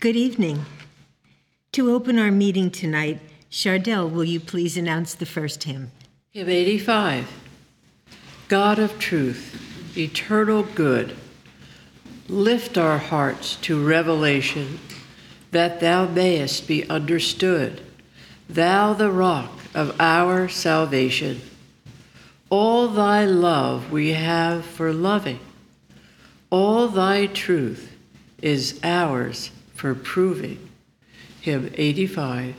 Good evening. To open our meeting tonight, Chardell, will you please announce the first hymn? Hymn 85, God of Truth, Eternal Good, lift our hearts to revelation, that thou mayest be understood, thou the rock of our salvation. All thy love we have for loving, all thy truth is ours for proving. Hymn 85.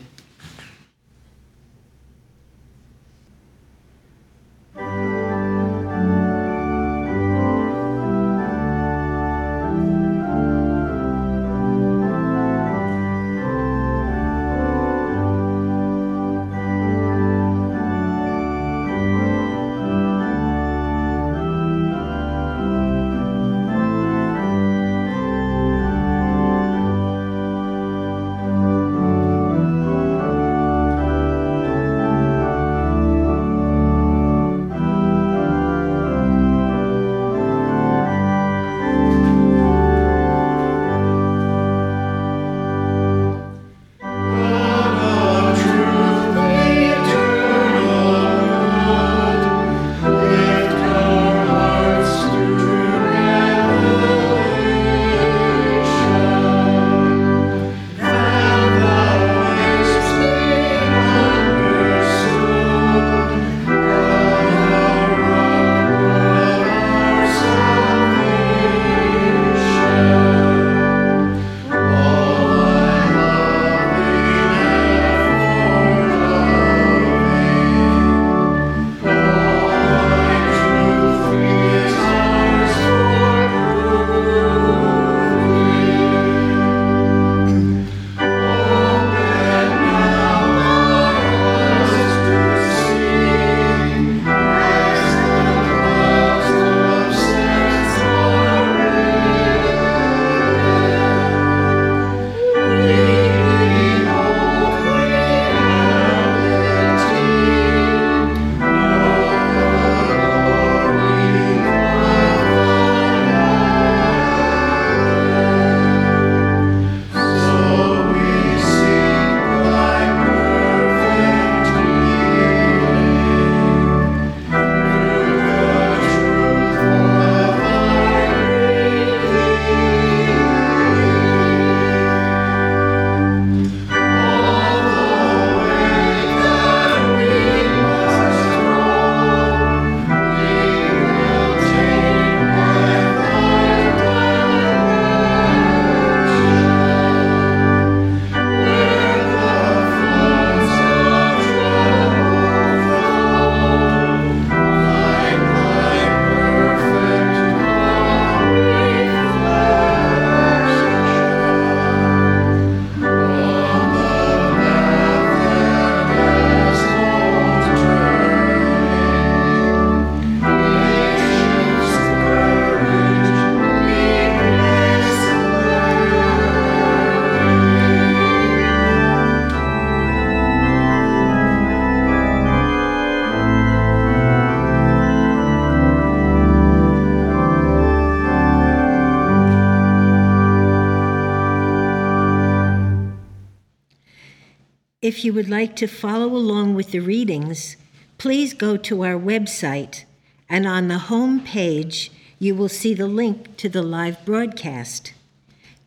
If you would like to follow along with the readings, please go to our website, and on the home page, you will see the link to the live broadcast.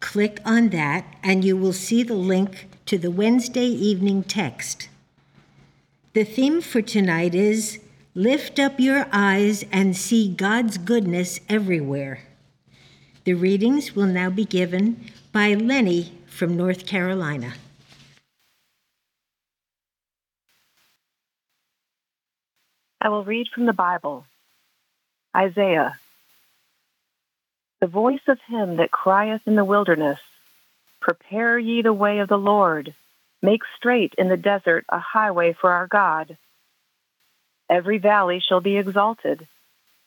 Click on that, and you will see the link to the Wednesday evening text. The theme for tonight is, Lift Up Your Eyes and See God's Goodness Everywhere. The readings will now be given by Lenny from North Carolina. I will read from the Bible. Isaiah. The voice of him that crieth in the wilderness, prepare ye the way of the Lord, make straight in the desert a highway for our God. Every valley shall be exalted,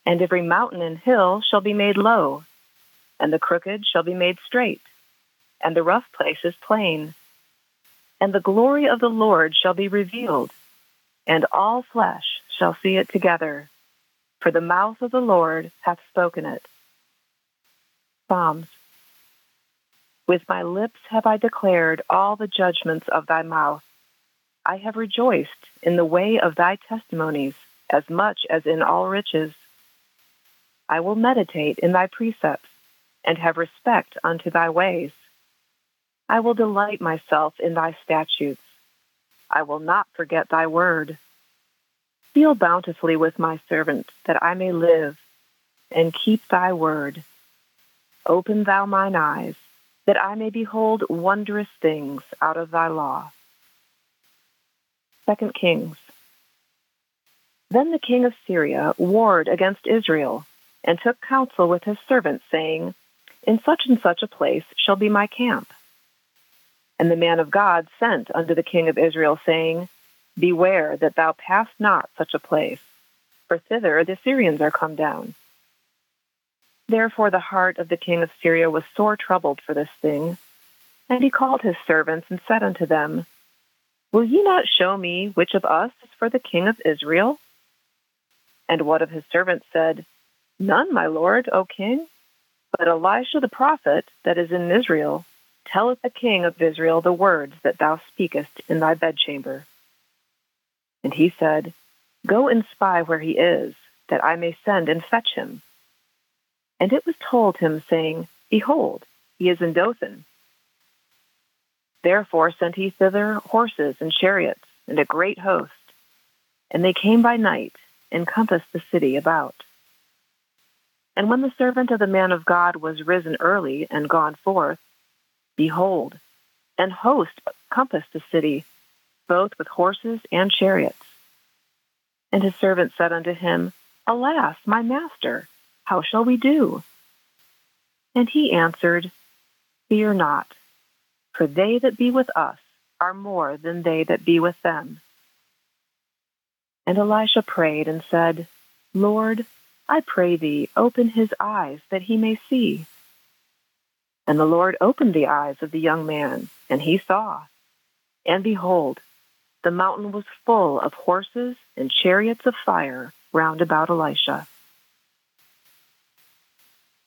and every mountain and hill shall be made low, and the crooked shall be made straight, and the rough places plain. And the glory of the Lord shall be revealed, and all flesh shall see it together, for the mouth of the Lord hath spoken it. Psalms. With my lips have I declared all the judgments of thy mouth. I have rejoiced in the way of thy testimonies as much as in all riches. I will meditate in thy precepts and have respect unto thy ways. I will delight myself in thy statutes. I will not forget thy word. Deal bountifully with my servant, that I may live, and keep thy word. Open thou mine eyes, that I may behold wondrous things out of thy law. 2 Kings. Then the king of Syria warred against Israel, and took counsel with his servants, saying, In such and such a place shall be my camp. And the man of God sent unto the king of Israel, saying, Beware that thou pass not such a place, for thither the Syrians are come down. Therefore the heart of the king of Syria was sore troubled for this thing. And he called his servants, and said unto them, Will ye not show me which of us is for the king of Israel? And one of his servants said, None, my lord, O king, but Elisha the prophet that is in Israel telleth the king of Israel the words that thou speakest in thy bedchamber. And he said, Go and spy where he is, that I may send and fetch him. And it was told him, saying, Behold, he is in Dothan. Therefore sent he thither horses and chariots and a great host. And they came by night, and compassed the city about. And when the servant of the man of God was risen early and gone forth, behold, an host compassed the city, both with horses and chariots. And his servant said unto him, Alas, my master, how shall we do? And he answered, Fear not, for they that be with us are more than they that be with them. And Elisha prayed and said, Lord, I pray thee, open his eyes that he may see. And the Lord opened the eyes of the young man, and he saw. And behold, the mountain was full of horses and chariots of fire round about Elisha.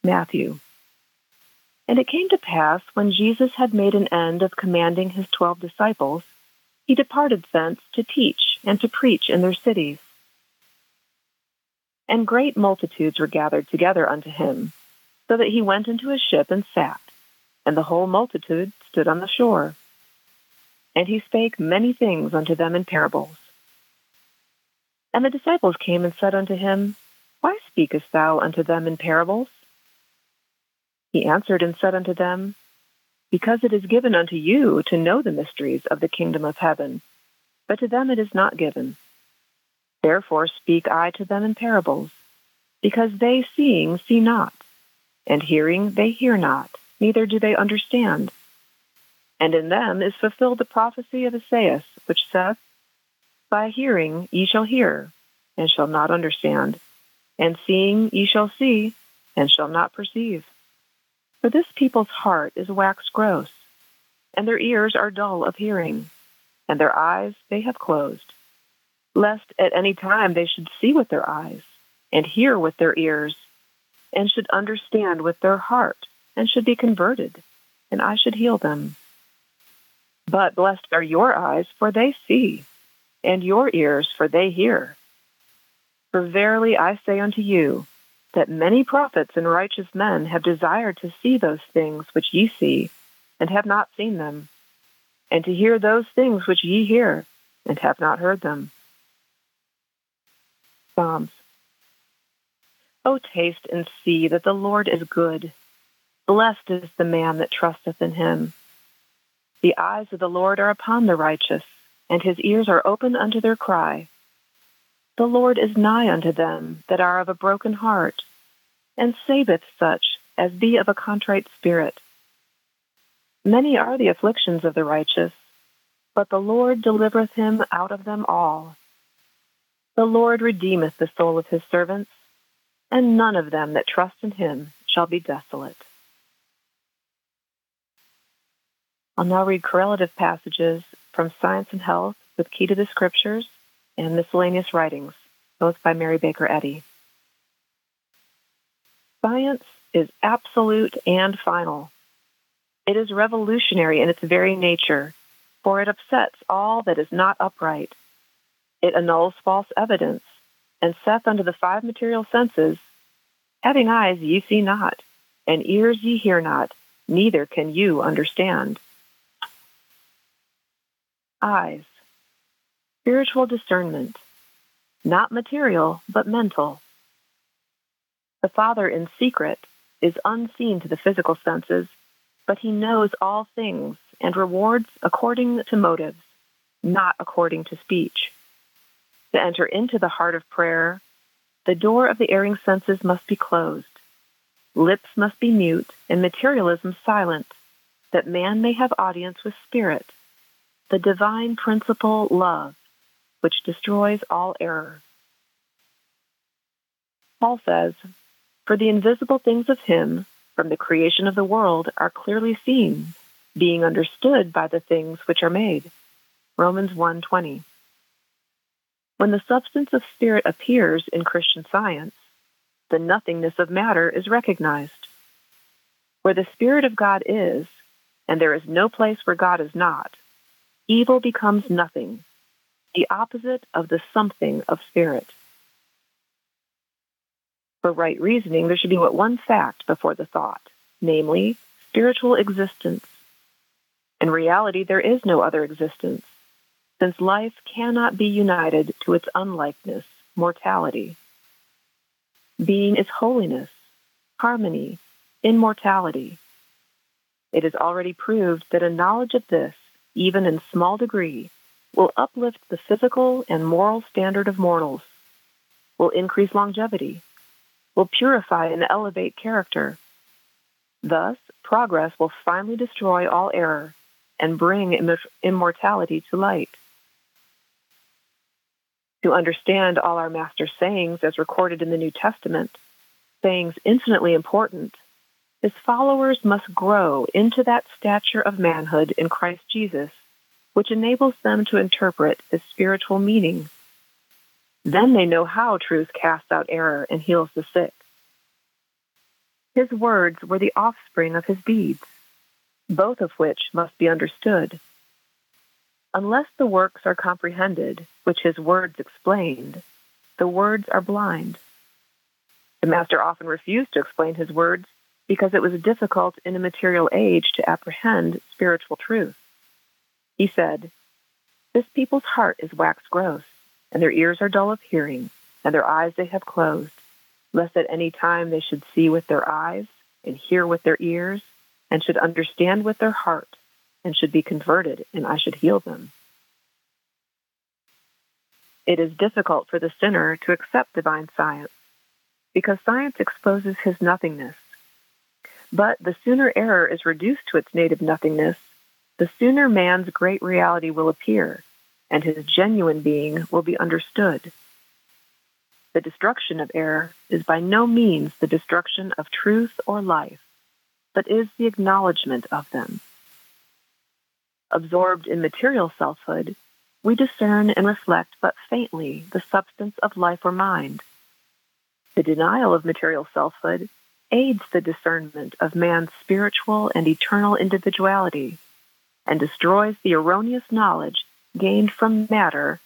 Matthew. And it came to pass, when Jesus had made an end of commanding his 12 disciples, he departed thence to teach and to preach in their cities. And great multitudes were gathered together unto him, so that he went into a ship and sat, and the whole multitude stood on the shore. And he spake many things unto them in parables. And the disciples came and said unto him, Why speakest thou unto them in parables? He answered and said unto them, Because it is given unto you to know the mysteries of the kingdom of heaven, but to them it is not given. Therefore speak I to them in parables, because they seeing see not, and hearing they hear not, neither do they understand. And in them is fulfilled the prophecy of Esaias, which saith, By hearing ye shall hear, and shall not understand, and seeing ye shall see, and shall not perceive. For this people's heart is waxed gross, and their ears are dull of hearing, and their eyes they have closed, lest at any time they should see with their eyes, and hear with their ears, and should understand with their heart, and should be converted, and I should heal them. But blessed are your eyes, for they see, and your ears, for they hear. For verily I say unto you, that many prophets and righteous men have desired to see those things which ye see, and have not seen them, and to hear those things which ye hear, and have not heard them. Psalms. O taste and see that the Lord is good. Blessed is the man that trusteth in him. The eyes of the Lord are upon the righteous, and his ears are open unto their cry. The Lord is nigh unto them that are of a broken heart, and saveth such as be of a contrite spirit. Many are the afflictions of the righteous, but the Lord delivereth him out of them all. The Lord redeemeth the soul of his servants, and none of them that trust in him shall be desolate. I'll now read correlative passages from Science and Health with Key to the Scriptures and Miscellaneous Writings, both by Mary Baker Eddy. Science is absolute and final. It is revolutionary in its very nature, for it upsets all that is not upright. It annuls false evidence, and saith unto the five material senses, Having eyes ye see not, and ears ye hear not, neither can you understand. Eyes. Spiritual discernment. Not material, but mental. The Father in secret is unseen to the physical senses, but he knows all things and rewards according to motives, not according to speech. To enter into the heart of prayer, the door of the erring senses must be closed. Lips must be mute and materialism silent, that man may have audience with spirit, the divine principle love, which destroys all error. Paul says, For the invisible things of him from the creation of the world are clearly seen, being understood by the things which are made. Romans 1:20. When the substance of spirit appears in Christian Science, the nothingness of matter is recognized. Where the Spirit of God is, and there is no place where God is not, evil becomes nothing, the opposite of the something of spirit. For right reasoning, there should be but one fact before the thought, namely, spiritual existence. In reality, there is no other existence, since life cannot be united to its unlikeness, mortality. Being is holiness, harmony, immortality. It is already proved that a knowledge of this, even in small degree, will uplift the physical and moral standard of mortals, will increase longevity, will purify and elevate character. Thus, progress will finally destroy all error and bring immortality to light. To understand all our Master's sayings as recorded in the New Testament, sayings infinitely important, his followers must grow into that stature of manhood in Christ Jesus, which enables them to interpret his spiritual meaning. Then they know how truth casts out error and heals the sick. His words were the offspring of his deeds, both of which must be understood. Unless the works are comprehended, which his words explained, the words are blind. The Master often refused to explain his words because it was difficult in a material age to apprehend spiritual truth. He said, This people's heart is waxed gross, and their ears are dull of hearing, and their eyes they have closed, lest at any time they should see with their eyes, and hear with their ears, and should understand with their heart, and should be converted, and I should heal them. It is difficult for the sinner to accept divine science, because science exposes his nothingness. But the sooner error is reduced to its native nothingness, the sooner man's great reality will appear, and his genuine being will be understood. The destruction of error is by no means the destruction of truth or life, but is the acknowledgement of them. Absorbed in material selfhood, we discern and reflect but faintly the substance of life or mind. The denial of material selfhood aids the discernment of man's spiritual and eternal individuality, and destroys the erroneous knowledge gained from matter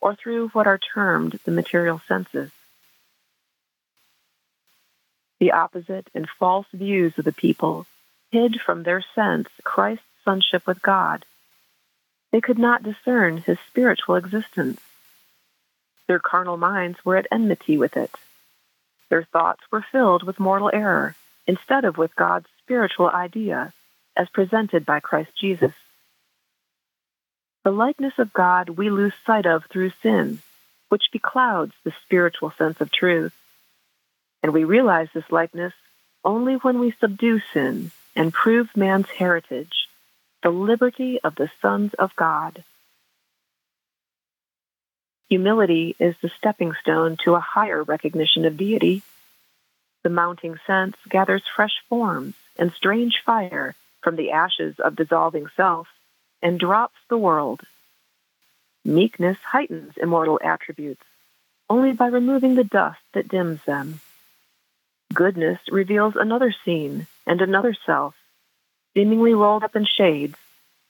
or through what are termed the material senses. The opposite and false views of the people hid from their sense Christ's sonship with God. They could not discern his spiritual existence. Their carnal minds were at enmity with it. Their thoughts were filled with mortal error instead of with God's spiritual idea as presented by Christ Jesus. The likeness of God we lose sight of through sin, which beclouds the spiritual sense of truth. And we realize this likeness only when we subdue sin and prove man's heritage, the liberty of the sons of God. Humility is the stepping stone to a higher recognition of deity. The mounting sense gathers fresh forms and strange fire from the ashes of dissolving self and drops the world. Meekness heightens immortal attributes only by removing the dust that dims them. Goodness reveals another scene and another self, seemingly rolled up in shades,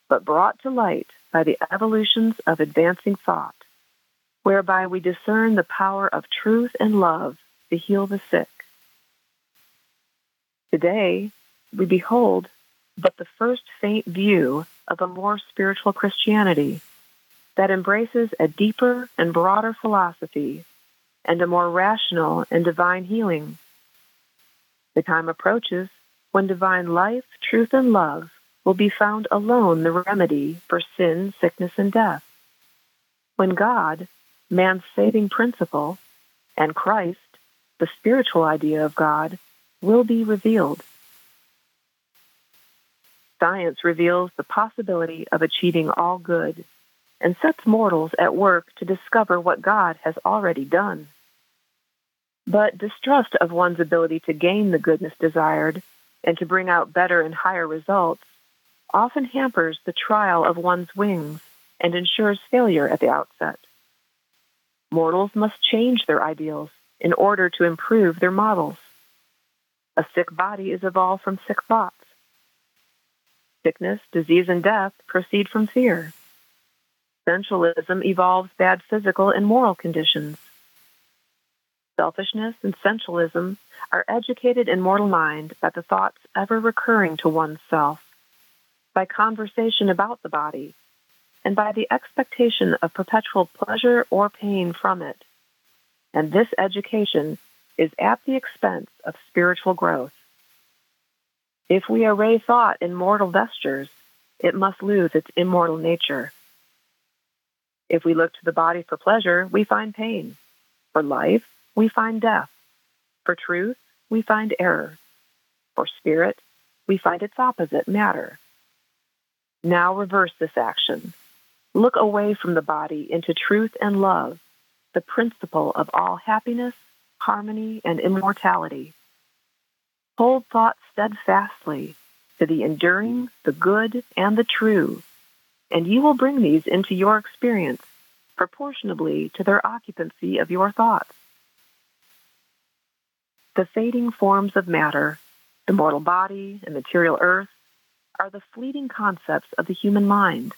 but brought to light by the evolutions of advancing thought, whereby we discern the power of truth and love to heal the sick. Today, we behold but the first faint view of a more spiritual Christianity that embraces a deeper and broader philosophy and a more rational and divine healing. The time approaches when divine life, truth, and love will be found alone the remedy for sin, sickness, and death. When God, man's saving principle, and Christ, the spiritual idea of God, will be revealed. Science reveals the possibility of achieving all good and sets mortals at work to discover what God has already done. But distrust of one's ability to gain the goodness desired and to bring out better and higher results often hampers the trial of one's wings and ensures failure at the outset. Mortals must change their ideals in order to improve their models. A sick body is evolved from sick thoughts. Sickness, disease, and death proceed from fear. Sensualism evolves bad physical and moral conditions. Selfishness and sensualism are educated in mortal mind by the thoughts ever recurring to oneself, by conversation about the body, and by the expectation of perpetual pleasure or pain from it. And this education is at the expense of spiritual growth. If we array thought in mortal vestures, it must lose its immortal nature. If we look to the body for pleasure, we find pain. For life, we find death. For truth, we find error. For spirit, we find its opposite, matter. Now reverse this action. Look away from the body into truth and love, the principle of all happiness, harmony, and immortality. Hold thought steadfastly to the enduring, the good, and the true, and you will bring these into your experience proportionably to their occupancy of your thoughts. The fading forms of matter, the mortal body and material earth, are the fleeting concepts of the human mind.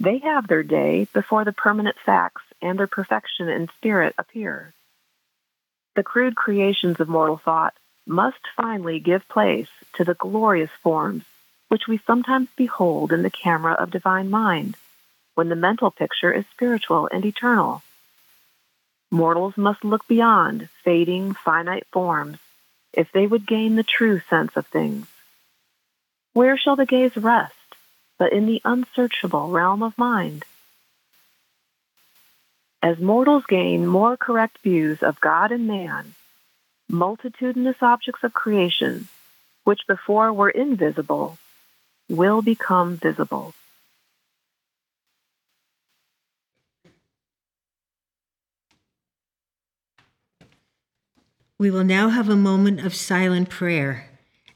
They have their day before the permanent facts and their perfection in spirit appear. The crude creations of mortal thought must finally give place to the glorious forms which we sometimes behold in the camera of divine mind, when the mental picture is spiritual and eternal. Mortals must look beyond fading, finite forms if they would gain the true sense of things. Where shall the gaze rest but in the unsearchable realm of mind? As mortals gain more correct views of God and man, multitudinous objects of creation, which before were invisible, will become visible. We will now have a moment of silent prayer,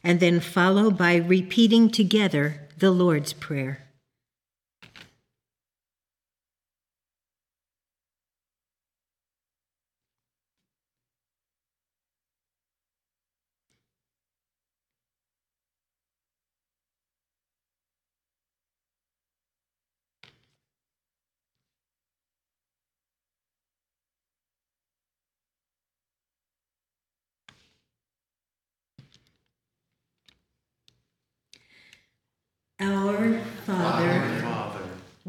and then follow by repeating together the Lord's Prayer. Our Father,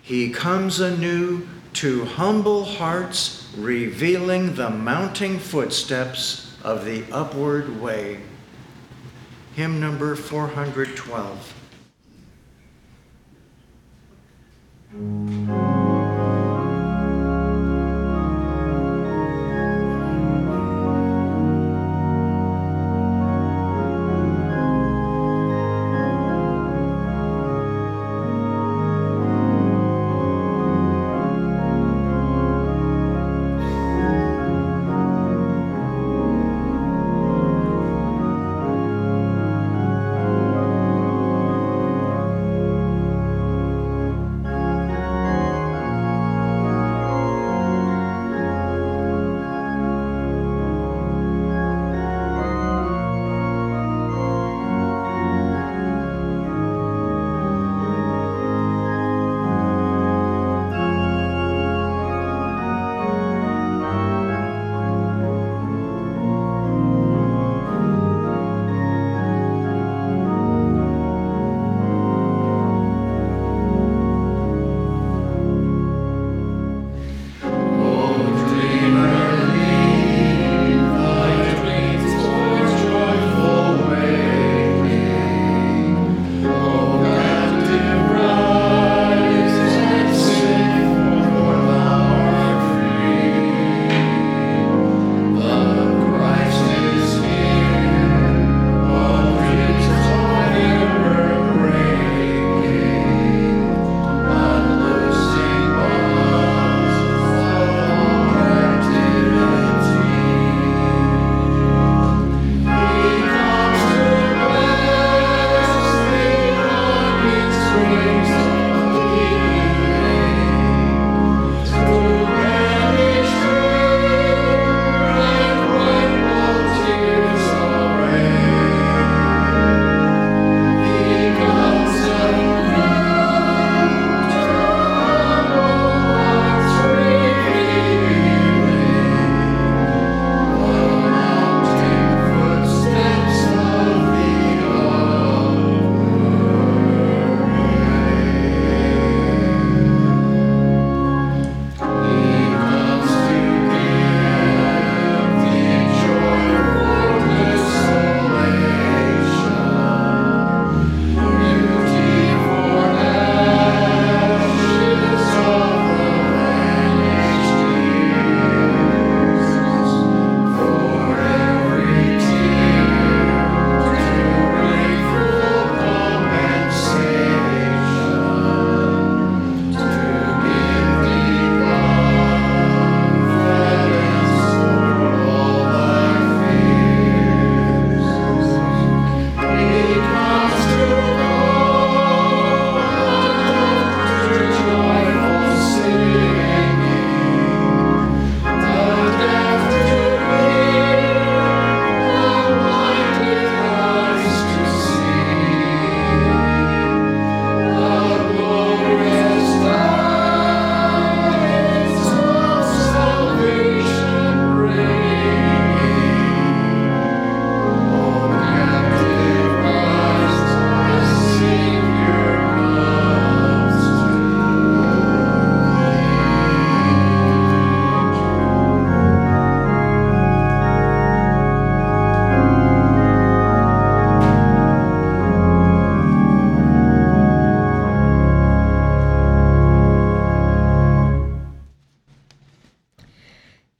He comes anew to humble hearts, revealing the mounting footsteps of the upward way. Hymn number 412.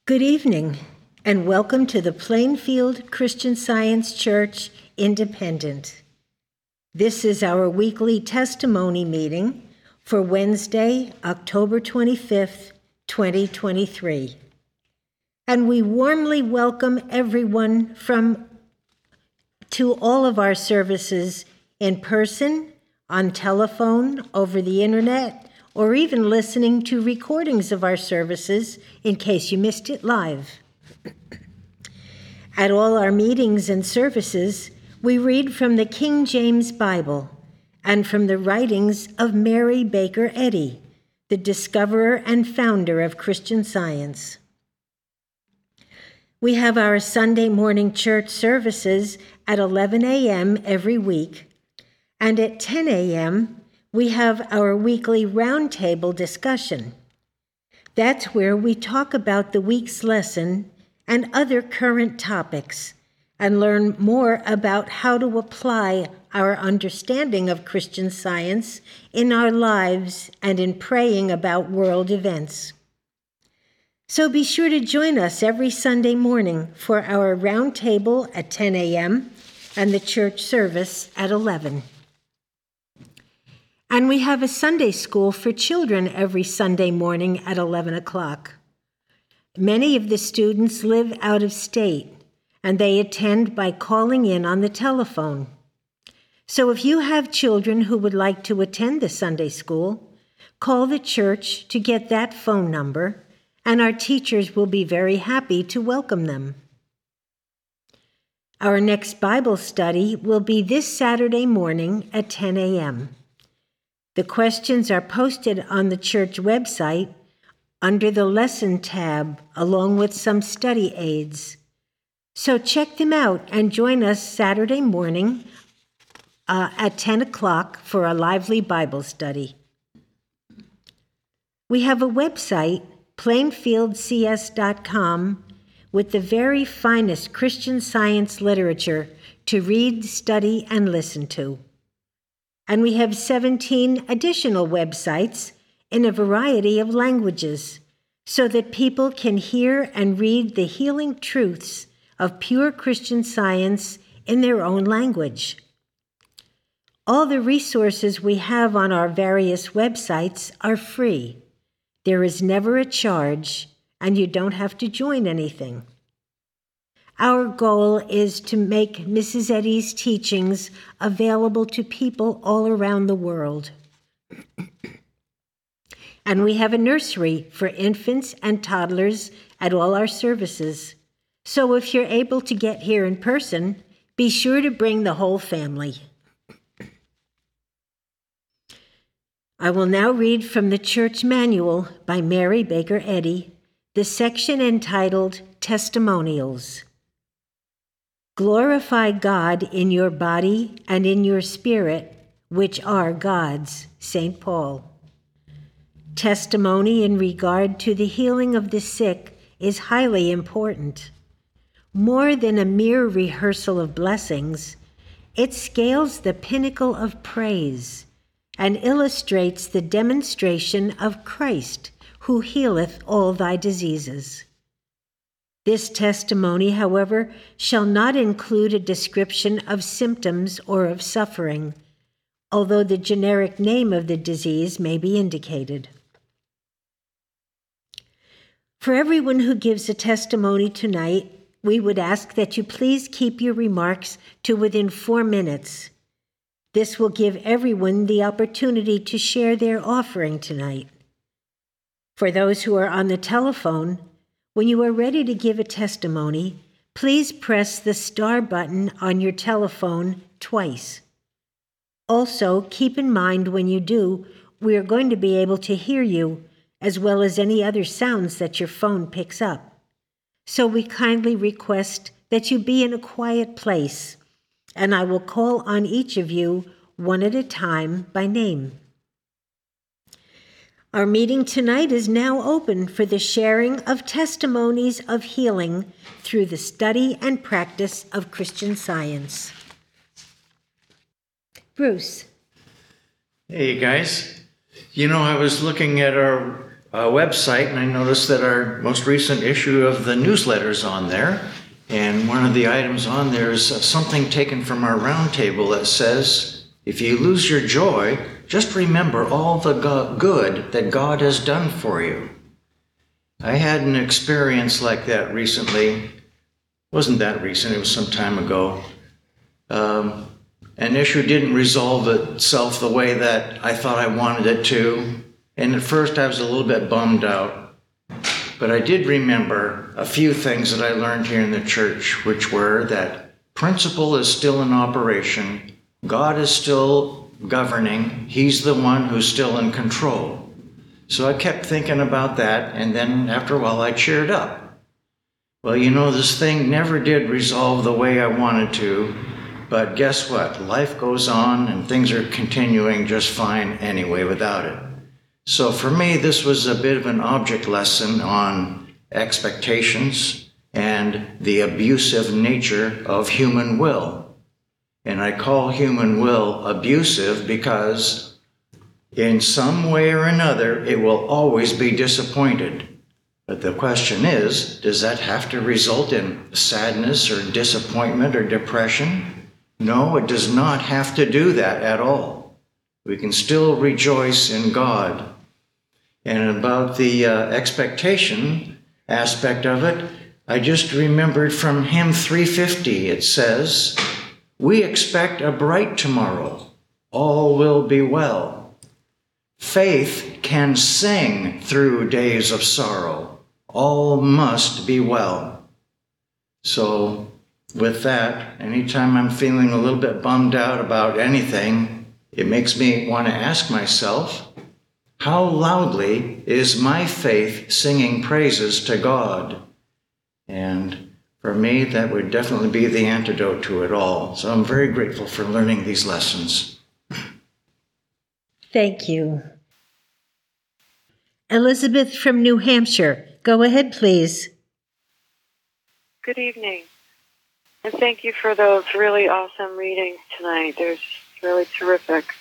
Good evening, and welcome to the Plainfield Christian Science Church Independent. This is our weekly testimony meeting for Wednesday, October 25th, 2023. And we warmly welcome everyone to all of our services in person, on telephone, over the internet, or even listening to recordings of our services in case you missed it live. At all our meetings and services, we read from the King James Bible and from the writings of Mary Baker Eddy, the discoverer and founder of Christian Science. We have our Sunday morning church services at 11 a.m. every week, and at 10 a.m. we have our weekly roundtable discussion. That's where we talk about the week's lesson and other current topics, and learn more about how to apply our understanding of Christian Science in our lives and in praying about world events. So be sure to join us every Sunday morning for our roundtable at 10 a.m. and the church service at 11. And we have a Sunday school for children every Sunday morning at 11 o'clock. Many of the students live out of state, and they attend by calling in on the telephone. So if you have children who would like to attend the Sunday school, call the church to get that phone number, and our teachers will be very happy to welcome them. Our next Bible study will be this Saturday morning at 10 a.m. The questions are posted on the church website under the Lesson tab, along with some study aids. So check them out and join us Saturday morning at 10 o'clock for a lively Bible study. We have a website, plainfieldcs.com, with the very finest Christian Science literature to read, study, and listen to. And we have 17 additional websites in a variety of languages, so that people can hear and read the healing truths of pure Christian Science in their own language. All the resources we have on our various websites are free. There is never a charge, and you don't have to join anything. Our goal is to make Mrs. Eddy's teachings available to people all around the world. And we have a nursery for infants and toddlers at all our services. So if you're able to get here in person, be sure to bring the whole family. I will now read from the Church Manual by Mary Baker Eddy, the section entitled Testimonials. Glorify God in your body and in your spirit, which are God's, St. Paul. Testimony in regard to the healing of the sick is highly important. More than a mere rehearsal of blessings, it scales the pinnacle of praise and illustrates the demonstration of Christ, who healeth all thy diseases. This testimony, however, shall not include a description of symptoms or of suffering, although the generic name of the disease may be indicated. For everyone who gives a testimony tonight, we would ask that you please keep your remarks to within 4 minutes. This will give everyone the opportunity to share their offering tonight. For those who are on the telephone, when you are ready to give a testimony, please press the star button on your telephone twice. Also, keep in mind when you do, we are going to be able to hear you, as well as any other sounds that your phone picks up. So we kindly request that you be in a quiet place, and I will call on each of you one at a time by name. Our meeting tonight is now open for the sharing of testimonies of healing through the study and practice of Christian Science. Bruce. Hey, guys. You know, I was looking at our website, and I noticed that our most recent issue of the newsletter's on there. And one of the items on there is something taken from our roundtable that says, if you lose your joy, just remember all the good that God has done for you. I had an experience like that recently. It wasn't that recent, it was some time ago. An issue didn't resolve itself the way that I thought I wanted it to. And at first I was a little bit bummed out. But I did remember a few things that I learned here in the church, which were that principle is still in operation. God is still governing. He's the one who's still in control. So I kept thinking about that, and then after a while I cheered up. Well, you know, this thing never did resolve the way I wanted to, but guess what? Life goes on and things are continuing just fine anyway without it. So for me, this was a bit of an object lesson on expectations and the abusive nature of human will. And I call human will abusive because in some way or another, it will always be disappointed. But the question is, does that have to result in sadness or disappointment or depression? No, it does not have to do that at all. We can still rejoice in God. And about the expectation aspect of it, I just remembered from hymn 350, it says, "We expect a bright tomorrow. All will be well. Faith can sing through days of sorrow. All must be well." So with that, anytime I'm feeling a little bit bummed out about anything, it makes me want to ask myself, how loudly is my faith singing praises to God? And for me, that would definitely be the antidote to it all. So I'm very grateful for learning these lessons. Thank you. Elizabeth from New Hampshire, go ahead, please. Good evening, and thank you for those really awesome readings tonight. They're just really terrific.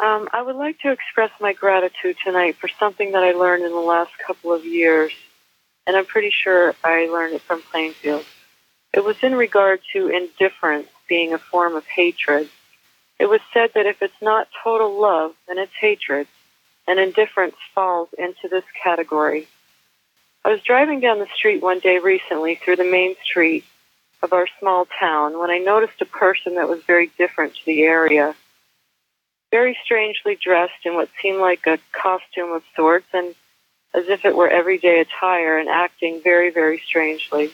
I would like to express my gratitude tonight for something that I learned in the last couple of years. And I'm pretty sure I learned it from Plainfield. It was in regard to indifference being a form of hatred. It was said that if it's not total love, then it's hatred, and indifference falls into this category. I was driving down the street one day recently through the main street of our small town when I noticed a person that was very different to the area, very strangely dressed in what seemed like a costume of sorts, and as if it were everyday attire, and acting very, very strangely.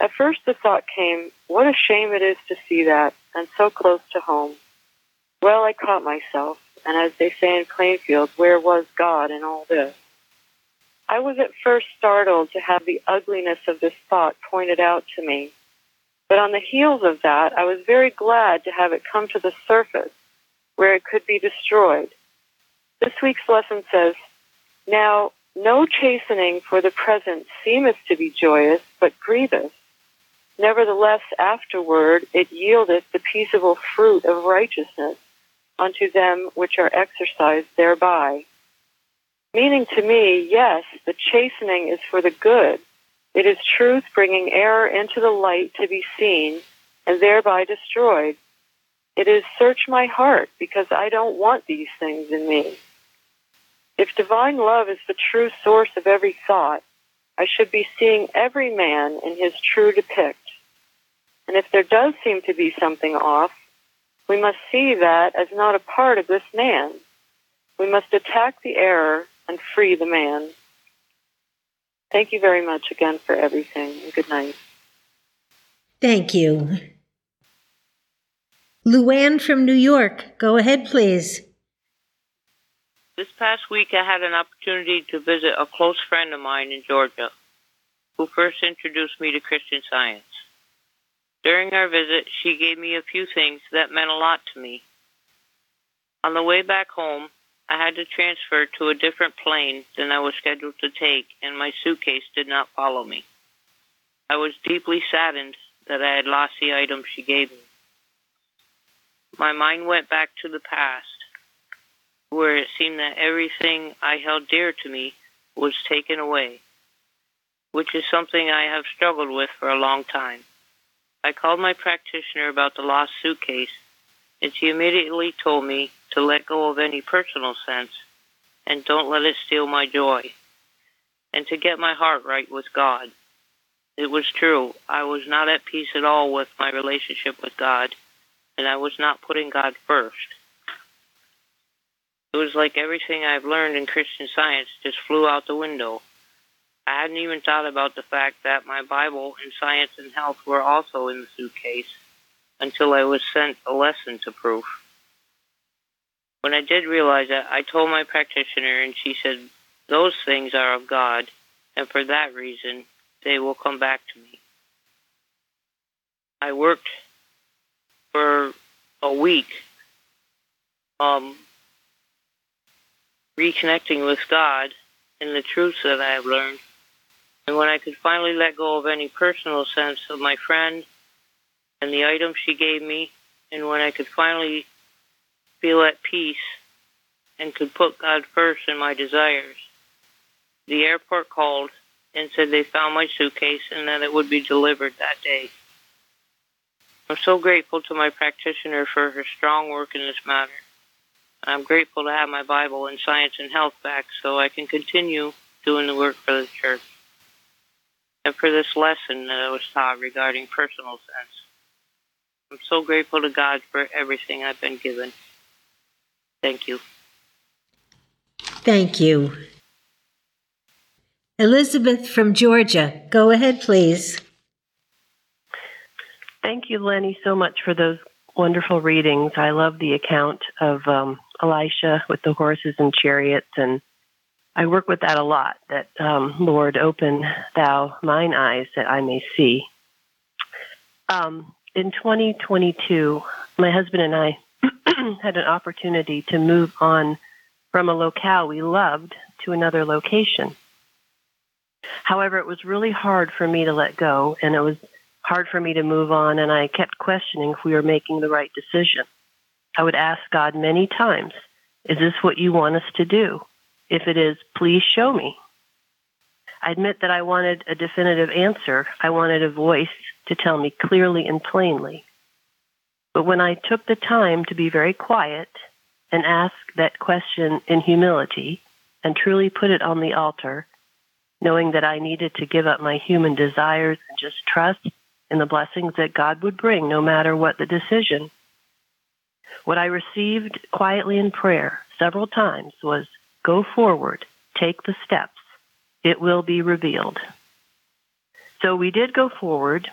At first the thought came, what a shame it is to see that, and so close to home. Well, I caught myself, and as they say in Plainfield, where was God in all this? I was at first startled to have the ugliness of this thought pointed out to me, but on the heels of that, I was very glad to have it come to the surface, where it could be destroyed. This week's lesson says, "Now, no chastening for the present seemeth to be joyous, but grievous. Nevertheless, afterward it yieldeth the peaceable fruit of righteousness unto them which are exercised thereby." Meaning to me, yes, the chastening is for the good. It is truth bringing error into the light to be seen and thereby destroyed. It is search my heart, because I don't want these things in me. If divine love is the true source of every thought, I should be seeing every man in his true depict. And if there does seem to be something off, we must see that as not a part of this man. We must attack the error and free the man. Thank you very much again for everything, and good night. Thank you. Luann from New York, go ahead, please. This past week, I had an opportunity to visit a close friend of mine in Georgia, who first introduced me to Christian Science. During our visit, she gave me a few things that meant a lot to me. On the way back home, I had to transfer to a different plane than I was scheduled to take, and my suitcase did not follow me. I was deeply saddened that I had lost the item she gave me. My mind went back to the past, where it seemed that everything I held dear to me was taken away, which is something I have struggled with for a long time. I called my practitioner about the lost suitcase, and she immediately told me to let go of any personal sense and don't let it steal my joy. and to get my heart right with God. It was true. I was not at peace at all with my relationship with God, and I was not putting God first. It was like everything I've learned in Christian Science just flew out the window. I hadn't even thought about the fact that my Bible and Science and Health were also in the suitcase until I was sent a lesson to proof. When I did realize that, I told my practitioner, and she said, "Those things are of God, and for that reason, they will come back to me." I worked for a week reconnecting with God and the truths that I have learned. And when I could finally let go of any personal sense of my friend and the item she gave me, and when I could finally feel at peace and could put God first in my desires, the airport called and said they found my suitcase and that it would be delivered that day. I'm so grateful to my practitioner for her strong work in this matter. I'm grateful to have my Bible and Science and Health back so I can continue doing the work for the church and for this lesson that I was taught regarding personal sense. I'm so grateful to God for everything I've been given. Thank you. Thank you. Elizabeth from Georgia, go ahead, please. Thank you, Lenny, so much for those wonderful readings. I love the account of Elisha with the horses and chariots, and I work with that a lot, that, Lord, open thou mine eyes that I may see. In 2022, my husband and I had an opportunity to move on from a locale we loved to another location. However, it was really hard for me to let go, and it was hard for me to move on, and I kept questioning if we were making the right decision. I would ask God many times, "Is this what you want us to do? If it is, please show me." I admit that I wanted a definitive answer. I wanted a voice to tell me clearly and plainly. But when I took the time to be very quiet and ask that question in humility and truly put it on the altar, knowing that I needed to give up my human desires and just trust in the blessings that God would bring no matter what the decision, what I received quietly in prayer several times was, "Go forward, take the steps. It will be revealed." So we did go forward,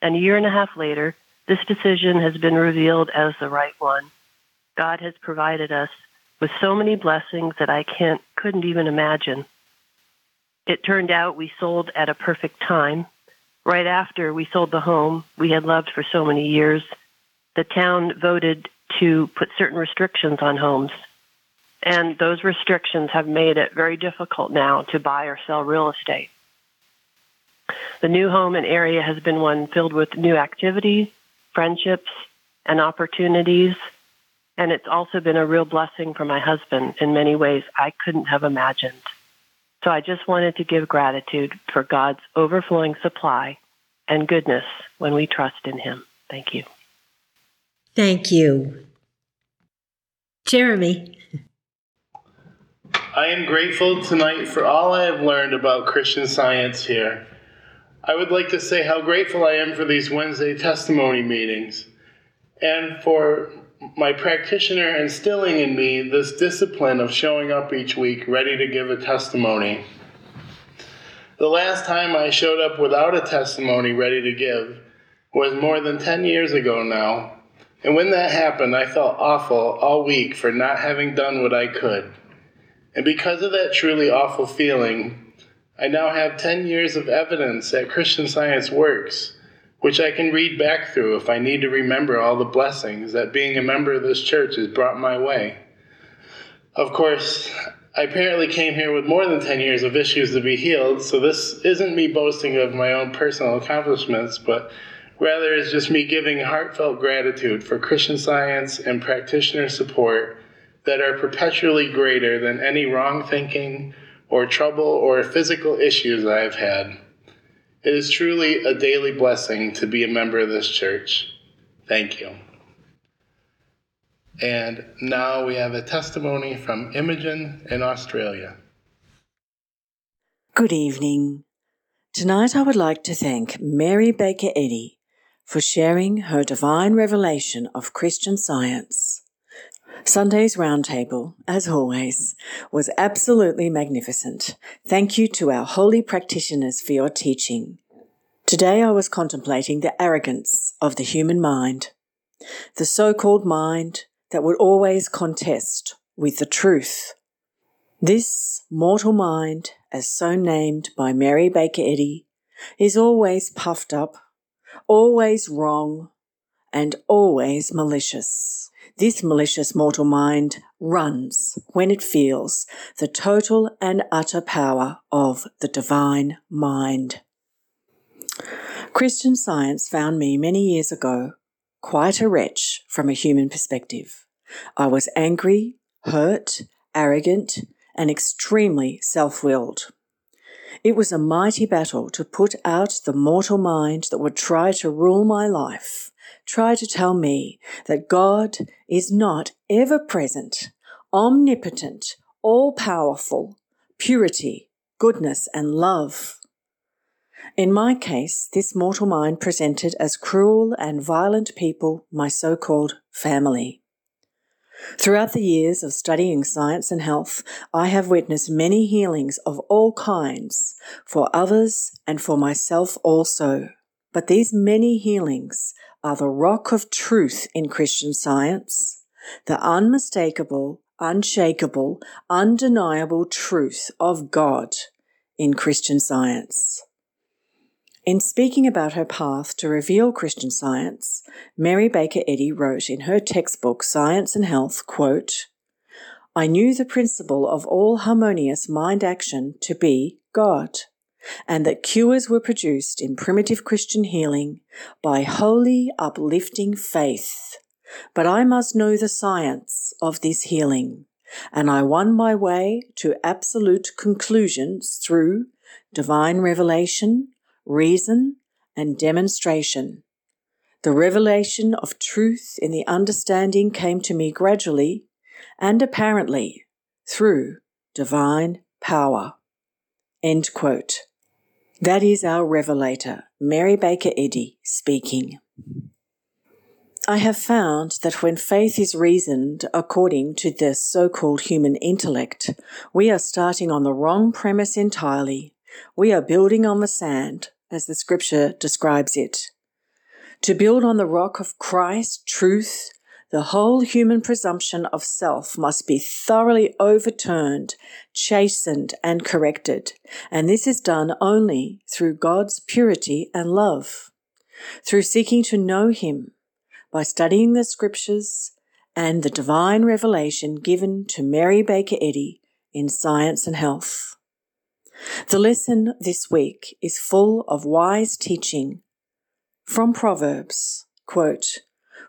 and a year and a half later, this decision has been revealed as the right one. God has provided us with so many blessings that I couldn't even imagine. It turned out we sold at a perfect time. Right after we sold the home we had loved for so many years, the town voted to put certain restrictions on homes. And those restrictions have made it very difficult now to buy or sell real estate. The new home and area has been one filled with new activity, friendships, and opportunities. And it's also been a real blessing for my husband in many ways I couldn't have imagined. So I just wanted to give gratitude for God's overflowing supply and goodness when we trust in Him. Thank you. Thank you. Jeremy. I am grateful tonight for all I have learned about Christian Science here. I would like to say how grateful I am for these Wednesday testimony meetings and for my practitioner instilling in me this discipline of showing up each week ready to give a testimony. The last time I showed up without a testimony ready to give was more than 10 years ago now, and when that happened, I felt awful all week for not having done what I could. And because of that truly awful feeling, I now have 10 years of evidence that Christian Science works, which I can read back through if I need to remember all the blessings that being a member of this church has brought my way. Of course, I apparently came here with more than 10 years of issues to be healed, so this isn't me boasting of my own personal accomplishments, but rather it's just me giving heartfelt gratitude for Christian Science and practitioner support that are perpetually greater than any wrong thinking or trouble or physical issues I have had. It is truly a daily blessing to be a member of this church. Thank you. And now we have a testimony from Imogen in Australia. Good evening. Tonight I would like to thank Mary Baker Eddy for sharing her divine revelation of Christian Science. Sunday's roundtable, as always, was absolutely magnificent. Thank you to our holy practitioners for your teaching. Today I was contemplating the arrogance of the human mind, the so-called mind that would always contest with the truth. This mortal mind, as so named by Mary Baker Eddy, is always puffed up, always wrong, and always malicious. This malicious mortal mind runs when it feels the total and utter power of the divine mind. Christian Science found me many years ago quite a wretch from a human perspective. I was angry, hurt, arrogant, and extremely self-willed. It was a mighty battle to put out the mortal mind that would try to rule my life, try to tell me that God is not ever-present, omnipotent, all-powerful, purity, goodness, and love. In my case, this mortal mind presented as cruel and violent people my so-called family. Throughout the years of studying science and health, I have witnessed many healings of all kinds, for others and for myself also. But these many healings are the rock of truth in Christian Science, the unmistakable, unshakable, undeniable truth of God in Christian Science. In speaking about her path to reveal Christian Science, Mary Baker Eddy wrote in her textbook Science and Health, quote, "I knew the principle of all harmonious mind action to be God, and that cures were produced in primitive Christian healing by holy uplifting faith. But I must know the science of this healing, and I won my way to absolute conclusions through divine revelation, reason, and demonstration. The revelation of truth in the understanding came to me gradually and apparently through divine power." End quote. That is our revelator, Mary Baker Eddy, speaking. I have found that when faith is reasoned according to the so-called human intellect, we are starting on the wrong premise entirely. We are building on the sand, as the scripture describes it. To build on the rock of Christ's truth, the whole human presumption of self must be thoroughly overturned, chastened, and corrected, and this is done only through God's purity and love, through seeking to know Him, by studying the scriptures and the divine revelation given to Mary Baker Eddy in Science and Health. The lesson this week is full of wise teaching. From Proverbs, quote,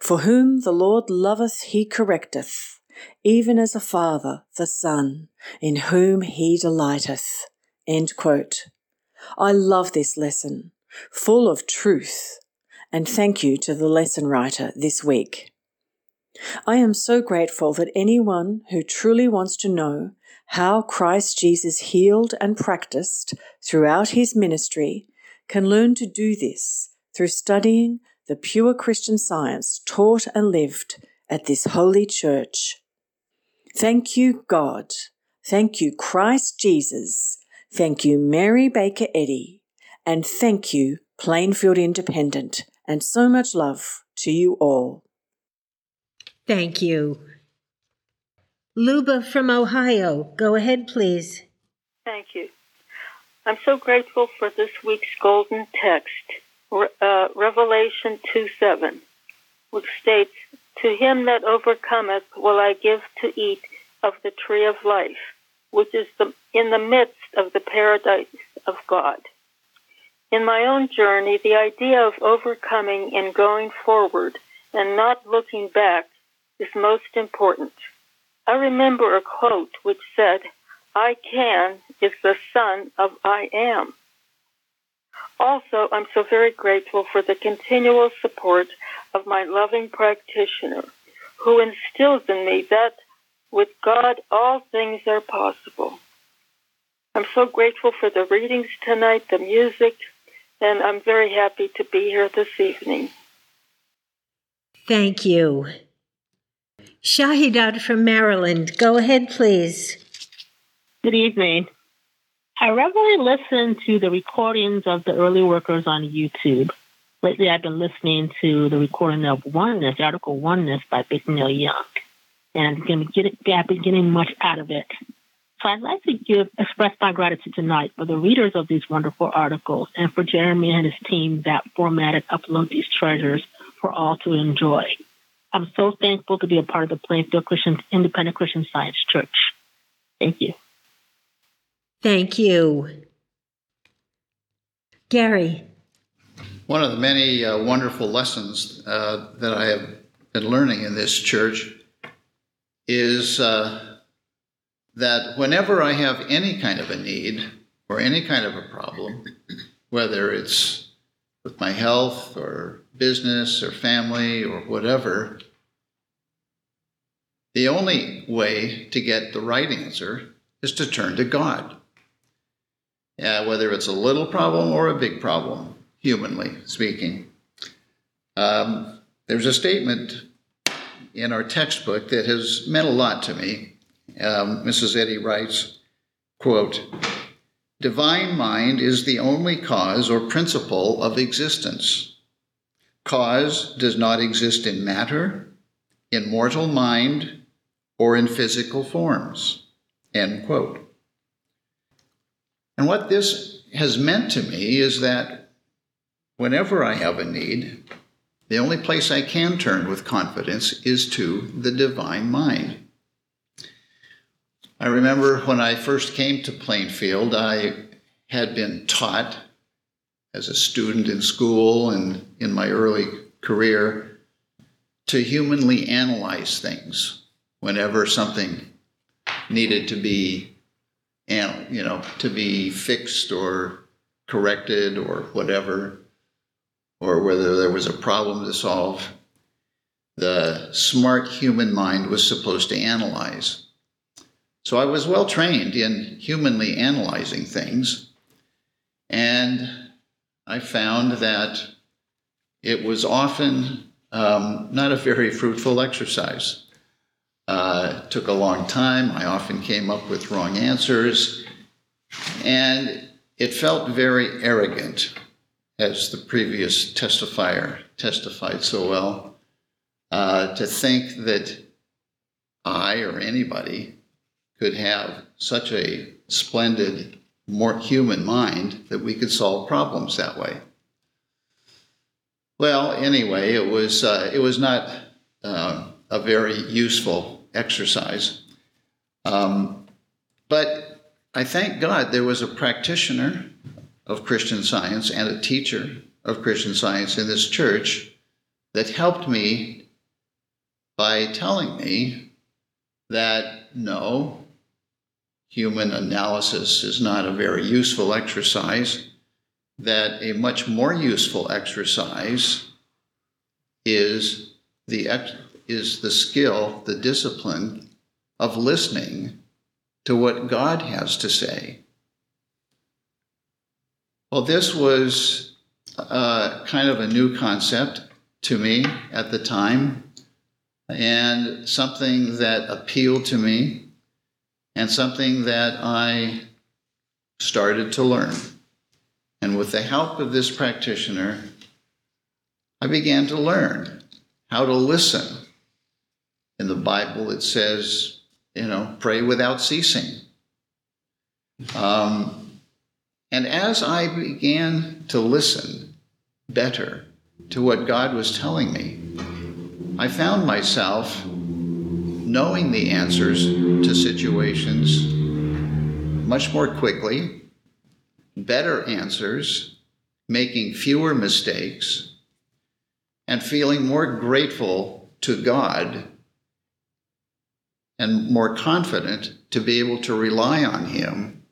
"For whom the Lord loveth he correcteth, even as a father the son, in whom he delighteth." End quote. I love this lesson, full of truth, and thank you to the lesson writer this week. I am so grateful that anyone who truly wants to know how Christ Jesus healed and practiced throughout His ministry can learn to do this through studying the pure Christian Science taught and lived at this holy church. Thank you, God. Thank you, Christ Jesus. Thank you, Mary Baker Eddy. And thank you, Plainfield Independent. And so much love to you all. Thank you. Luba from Ohio, go ahead, please. Thank you. I'm so grateful for this week's golden text, Revelation 2:7, which states, "To him that overcometh will I give to eat of the tree of life, which is in the midst of the paradise of God." In my own journey, the idea of overcoming and going forward and not looking back is most important. I remember a quote which said, "I can is the son of I am." Also, I'm so very grateful for the continual support of my loving practitioner, who instills in me that with God all things are possible. I'm so grateful for the readings tonight, the music, and I'm very happy to be here this evening. Thank you. Shahidat from Maryland, go ahead, please. Good evening. I regularly listen to the recordings of the early workers on YouTube. Lately, I've been listening to the recording of Oneness, the article Oneness by Bicknell Neil Young, and I've been getting much out of it. So I'd like to express my gratitude tonight for the readers of these wonderful articles and for Jeremy and his team that format and upload these treasures for all to enjoy. I'm so thankful to be a part of the Plainfield Independent Christian Science Church. Thank you. Thank you. Gary. One of the many wonderful lessons that I have been learning in this church is that whenever I have any kind of a need or any kind of a problem, whether it's with my health or business or family or whatever, the only way to get the right answer is to turn to God. Whether it's a little problem or a big problem, humanly speaking. There's a statement in our textbook that has meant a lot to me. Mrs. Eddy writes, quote, "Divine mind is the only cause or principle of existence. Cause does not exist in matter, in mortal mind, or in physical forms." End quote. And what this has meant to me is that whenever I have a need, the only place I can turn with confidence is to the divine mind. I remember when I first came to Plainfield, I had been taught as a student in school and in my early career to humanly analyze things whenever something needed to be, to be fixed or corrected or whatever, or whether there was a problem to solve. The smart human mind was supposed to analyze. So I was well trained in humanly analyzing things, and I found that it was often not a very fruitful exercise. It took a long time. I often came up with wrong answers, and it felt very arrogant, as the previous testifier testified so well, to think that I or anybody could have such a splendid, more human mind that we could solve problems that way. Well, anyway, it was not a very useful exercise. But I thank God there was a practitioner of Christian Science and a teacher of Christian Science in this church that helped me by telling me that no, human analysis is not a very useful exercise, that a much more useful exercise is the skill, the discipline of listening to what God has to say. Well, this was kind of a new concept to me at the time, and something that appealed to me, and something that I started to learn. And with the help of this practitioner, I began to learn how to listen. In the Bible, it says, pray without ceasing. And as I began to listen better to what God was telling me, I found myself knowing the answers to situations much more quickly, better answers, making fewer mistakes, and feeling more grateful to God and more confident to be able to rely on Him,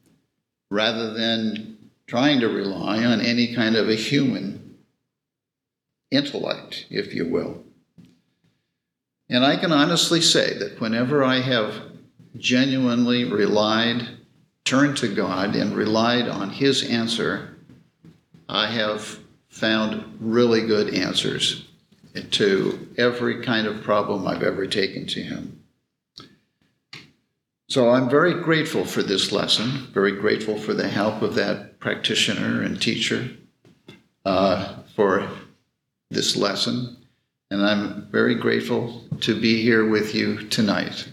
rather than trying to rely on any kind of a human intellect, if you will. And I can honestly say that whenever I have genuinely relied, turned to God and relied on his answer, I have found really good answers to every kind of problem I've ever taken to him. So I'm very grateful for this lesson, very grateful for the help of that practitioner and teacher for this lesson. And I'm very grateful to be here with you tonight.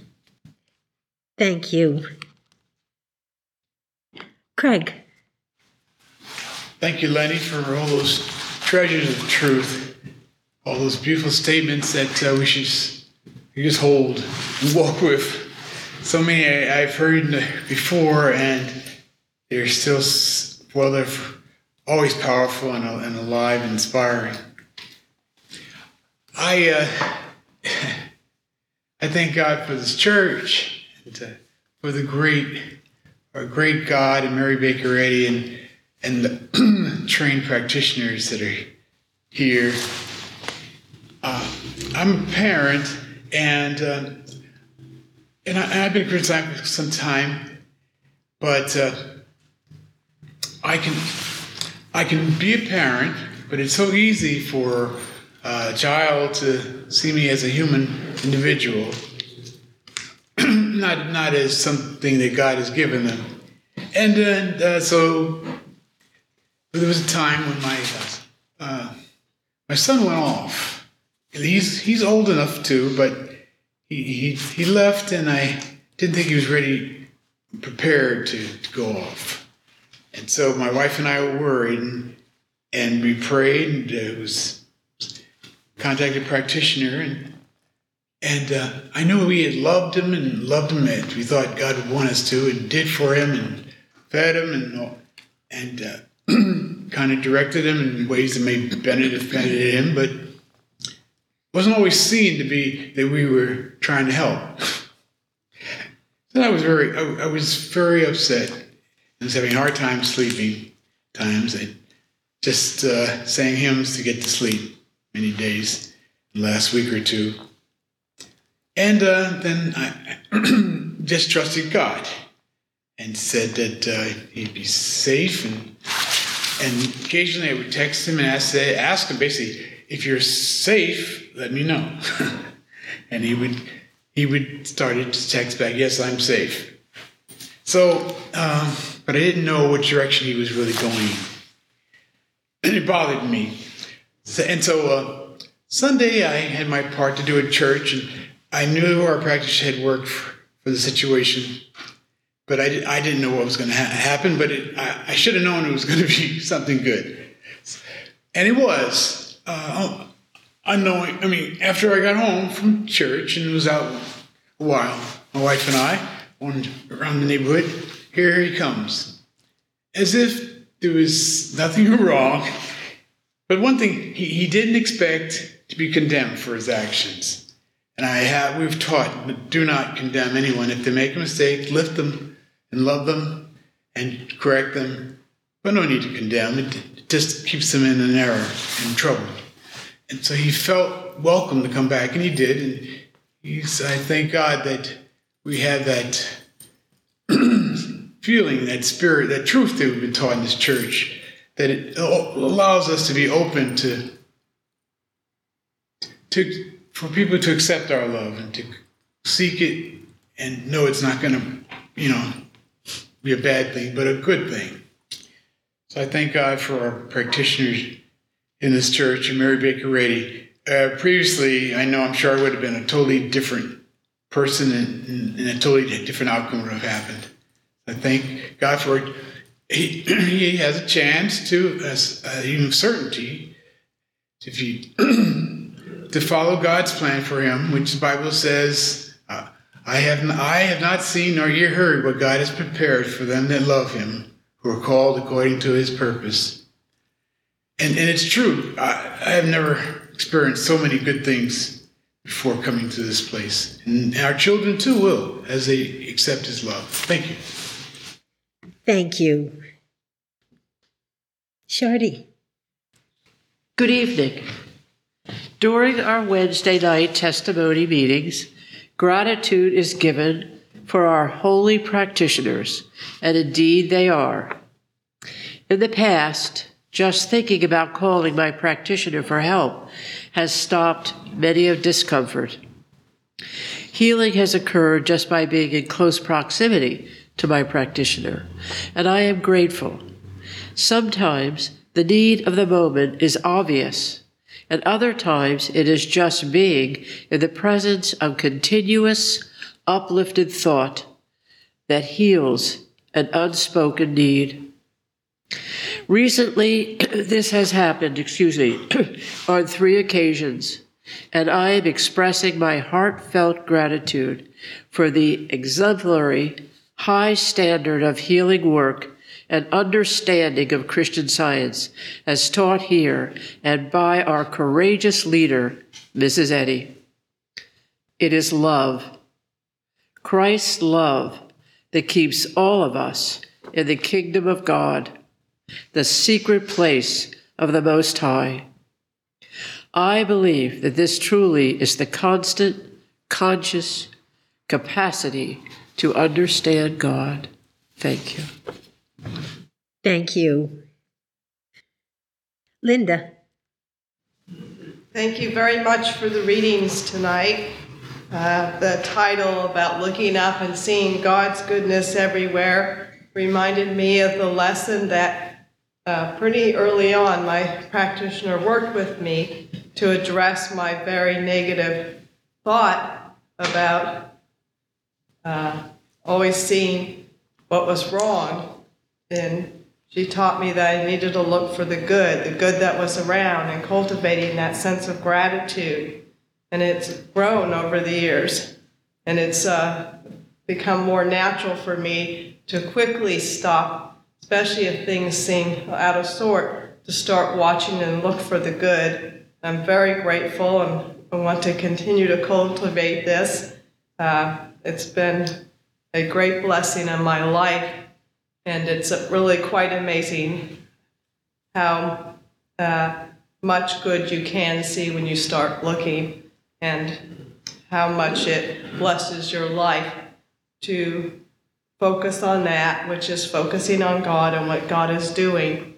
Thank you. Craig. Thank you, Lenny, for all those treasures of truth, all those beautiful statements that we just hold and walk with. So many I've heard before, and they're still, well, they're always powerful and alive and inspiring. I thank God for this church and for the great God and Mary Baker Eddy and the trained practitioners that are here. I'm a parent, and I've been criticized for some time, but I can be a parent, but it's so easy for a child to see me as a human individual, not as something that God has given them. And so there was a time when my son went off. He's old enough too, but he left, and I didn't think he was ready, prepared to go off. And so my wife and I were worried, and we prayed, and it was contacted a practitioner, and I knew we had loved him, and we thought God would want us to, and did for him, and fed him, and kind of directed him in ways that may benefit him, but wasn't always seen to be that we were trying to help. Then I was very upset. I was having a hard time sleeping times, and just sang hymns to get to sleep. Many days, last week or two, and then I just trusted God and said that he'd be safe, and occasionally I would text him and ask him basically, if you're safe, let me know, and he would start to text back, yes, I'm safe. So, but I didn't know which direction he was really going, and it bothered me. So, Sunday I had my part to do at church, and I knew our practitioner had worked for the situation, but I didn't know what was going to happen, but I should have known it was going to be something good. And it was. After I got home from church and was out a while, my wife and I, around the neighborhood, here he comes. As if there was nothing wrong. But one thing, he didn't expect to be condemned for his actions. And we've taught, do not condemn anyone. If they make a mistake, lift them and love them and correct them. But no need to condemn. It just keeps them in an error and trouble. And so he felt welcome to come back, and he did. And I thank God that we have that feeling, that spirit, that truth that we've been taught in this church, that it allows us to be open for people to accept our love and to seek it and know it's not going to, be a bad thing, but a good thing. So I thank God for our practitioners in this church and Mary Baker Eddy. Previously, I'm sure I would have been a totally different person and a totally different outcome would have happened. I thank God for it. He has a chance to, even certainty, to follow God's plan for him, which the Bible says, I have not seen nor yet heard what God has prepared for them that love him, who are called according to his purpose. And it's true. I have never experienced so many good things before coming to this place. And our children, too, will, as they accept his love. Thank you. Thank you. Shardy. Good evening. During our Wednesday night testimony meetings, gratitude is given for our holy practitioners, and indeed they are. In the past, just thinking about calling my practitioner for help has stopped many of discomfort. Healing has occurred just by being in close proximity to my practitioner, and I am grateful. Sometimes the need of the moment is obvious, and other times it is just being in the presence of continuous, uplifted thought that heals an unspoken need. Recently, this has happened, on 3 occasions, and I am expressing my heartfelt gratitude for the exemplary high standard of healing work and understanding of Christian Science as taught here and by our courageous leader, Mrs. Eddy. It is love, Christ's love, that keeps all of us in the kingdom of God, the secret place of the Most High. I believe that this truly is the constant, conscious capacity to understand God. Thank you. Thank you. Linda. Thank you very much for the readings tonight. The title about looking up and seeing God's goodness everywhere reminded me of the lesson that pretty early on my practitioner worked with me to address my very negative thought about always seeing what was wrong. And she taught me that I needed to look for the good that was around, and cultivating that sense of gratitude. And it's grown over the years. And it's become more natural for me to quickly stop, especially if things seem out of sort, to start watching and look for the good. I'm very grateful, and I want to continue to cultivate this. It's been a great blessing in my life. And it's really quite amazing how much good you can see when you start looking, and how much it blesses your life to focus on that, which is focusing on God and what God is doing.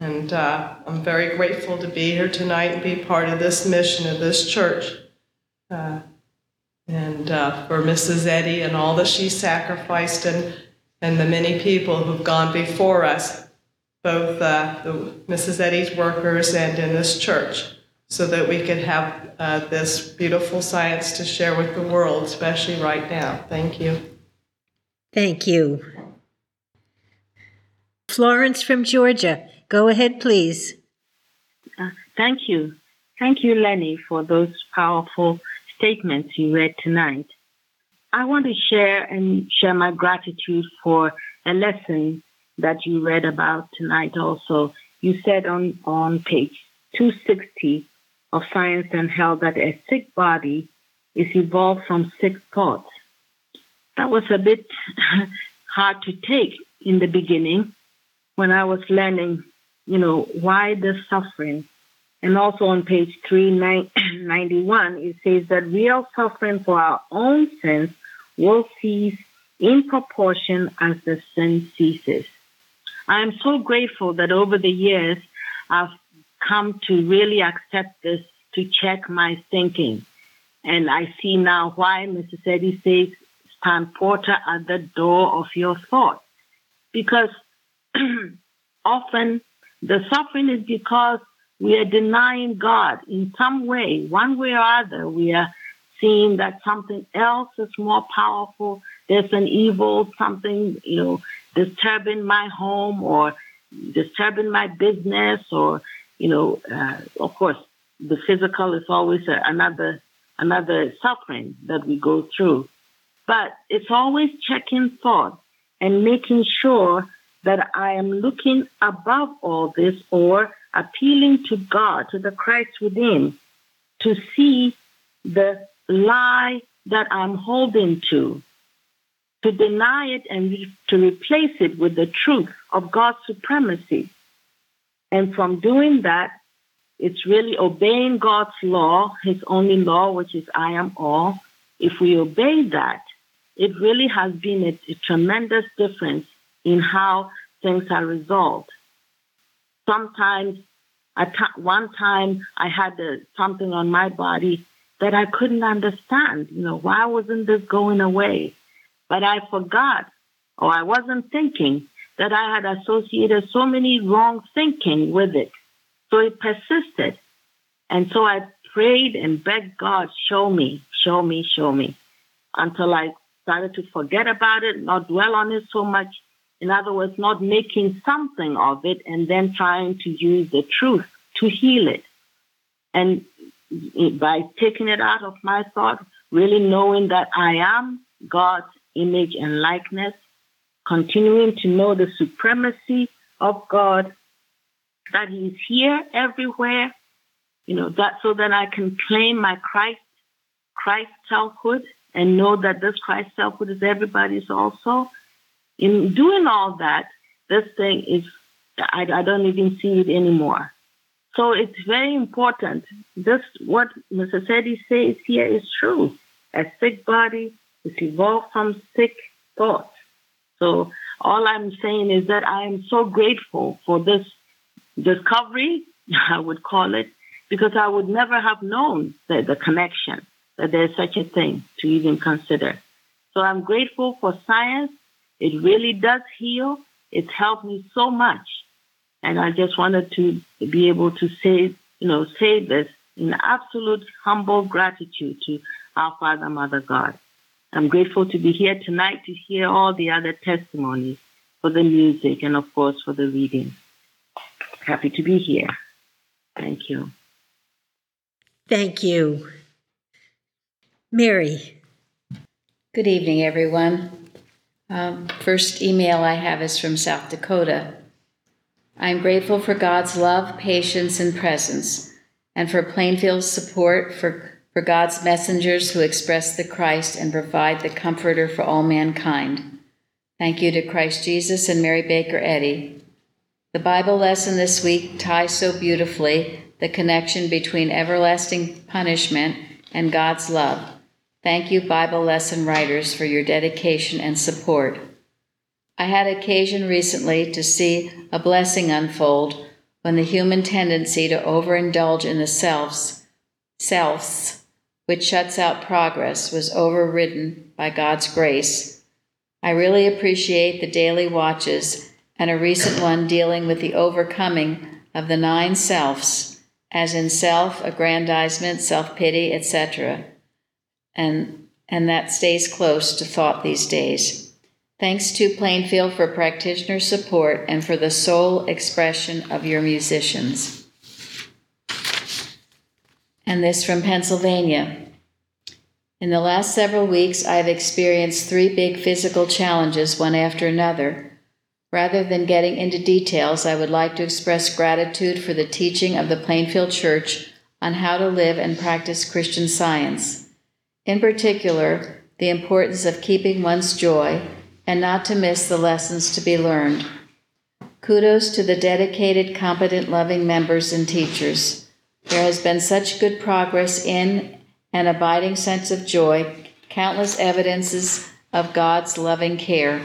And I'm very grateful to be here tonight and be part of this mission of this church. And for Mrs. Eddy and all that she sacrificed, and the many people who've gone before us, both Mrs. Eddy's workers and in this church, so that we could have this beautiful science to share with the world, especially right now. Thank you. Thank you. Florence from Georgia, go ahead, please. Thank you. Thank you, Lenny, for those powerful statements you read tonight. I want to share my gratitude for a lesson that you read about tonight also. You said on page 260 of Science and Health that a sick body is evolved from sick thoughts. That was a bit hard to take in the beginning when I was learning, why the suffering. And also on page 391, it says that real suffering for our own sins will cease in proportion as the sin ceases. I am so grateful that over the years, I've come to really accept this, to check my thinking. And I see now why Mrs. Eddy says, stand porter at the door of your thoughts. Because often the suffering is because we are denying God in some way, one way or other. We are seeing that something else is more powerful. There's an evil, something, disturbing my home or disturbing my business, or, of course, the physical is always another suffering that we go through. But it's always checking thought and making sure that I am looking above all this, or appealing to God, to the Christ within, to see the lie that I'm holding to deny it and to replace it with the truth of God's supremacy. And from doing that, it's really obeying God's law, his only law, which is I am all. If we obey that, it really has been a tremendous difference in how things are resolved. Sometimes, one time I had something on my body that I couldn't understand. You know, why wasn't this going away? But I forgot, or I wasn't thinking, that I had associated so many wrong thinking with it. So it persisted. And so I prayed and begged God, show me, until I started to forget about it, not dwell on it so much. In other words, not making something of it and then trying to use the truth to heal it. And by taking it out of my thought, really knowing that I am God's image and likeness, continuing to know the supremacy of God, that He's here everywhere, you know, that so that I can claim my Christ selfhood and know that this Christ selfhood is everybody's also. In doing all that, this thing is, I don't even see it anymore. So it's very important. This, what Mrs. Eddy says here is true. A sick body is evolved from sick thoughts. So all I'm saying is that I am so grateful for this discovery, I would call it, because I would never have known the connection, that there's such a thing to even consider. So I'm grateful for science. It really does heal. It's helped me so much. And I just wanted to be able to say this in absolute humble gratitude to our Father, Mother, God. I'm grateful to be here tonight to hear all the other testimonies, for the music, and of course for the reading. Happy to be here. Thank you. Thank you. Mary. Good evening, everyone. First email I have is from South Dakota. I'm grateful for God's love, patience, and presence, and for Plainfield's support for God's messengers who express the Christ and provide the comforter for all mankind. Thank you to Christ Jesus and Mary Baker Eddy. The Bible lesson this week ties so beautifully the connection between everlasting punishment and God's love. Thank you, Bible lesson writers, for your dedication and support. I had occasion recently to see a blessing unfold when the human tendency to overindulge in the selves, which shuts out progress, was overridden by God's grace. I really appreciate the daily watches and a recent one dealing with the overcoming of the 9 selves, as in self-aggrandizement, self-pity, etc., and that stays close to thought these days. Thanks to Plainfield for practitioner support and for the soul expression of your musicians. And this from Pennsylvania. In the last several weeks, I've experienced 3 big physical challenges, one after another. Rather than getting into details, I would like to express gratitude for the teaching of the Plainfield Church on how to live and practice Christian Science. In particular, the importance of keeping one's joy and not to miss the lessons to be learned. Kudos to the dedicated, competent, loving members and teachers. There has been such good progress in an abiding sense of joy, countless evidences of God's loving care.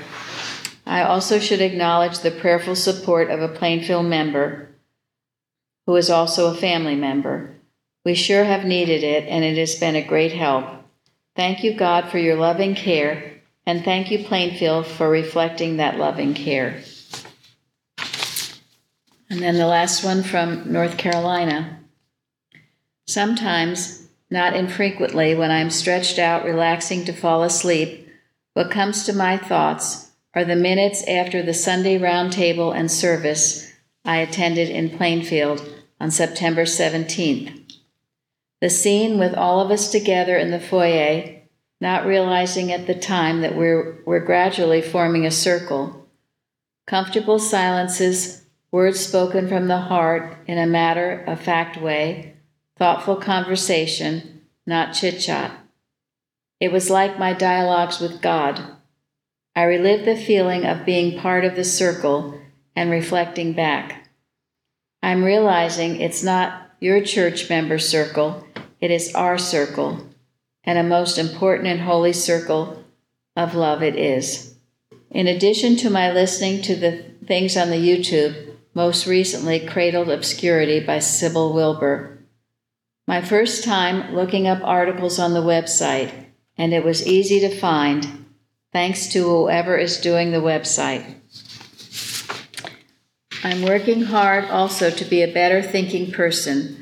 I also should acknowledge the prayerful support of a Plainfield member who is also a family member. We sure have needed it, and it has been a great help. Thank you, God, for your loving care, and thank you, Plainfield, for reflecting that loving care. And then the last one from North Carolina. Sometimes, not infrequently, when I'm stretched out relaxing to fall asleep, what comes to my thoughts are the minutes after the Sunday roundtable and service I attended in Plainfield on September 17th. The scene with all of us together in the foyer, not realizing at the time that we're gradually forming a circle. Comfortable silences, words spoken from the heart in a matter-of-fact way, thoughtful conversation, not chit-chat. It was like my dialogues with God. I relived the feeling of being part of the circle and reflecting back. I'm realizing it's not your church member circle, it is our circle, and a most important and holy circle of love it is. In addition to my listening to the things on the YouTube, most recently Cradled Obscurity by Sybil Wilbur. My first time looking up articles on the website, and it was easy to find, thanks to whoever is doing the website. I'm working hard also to be a better thinking person,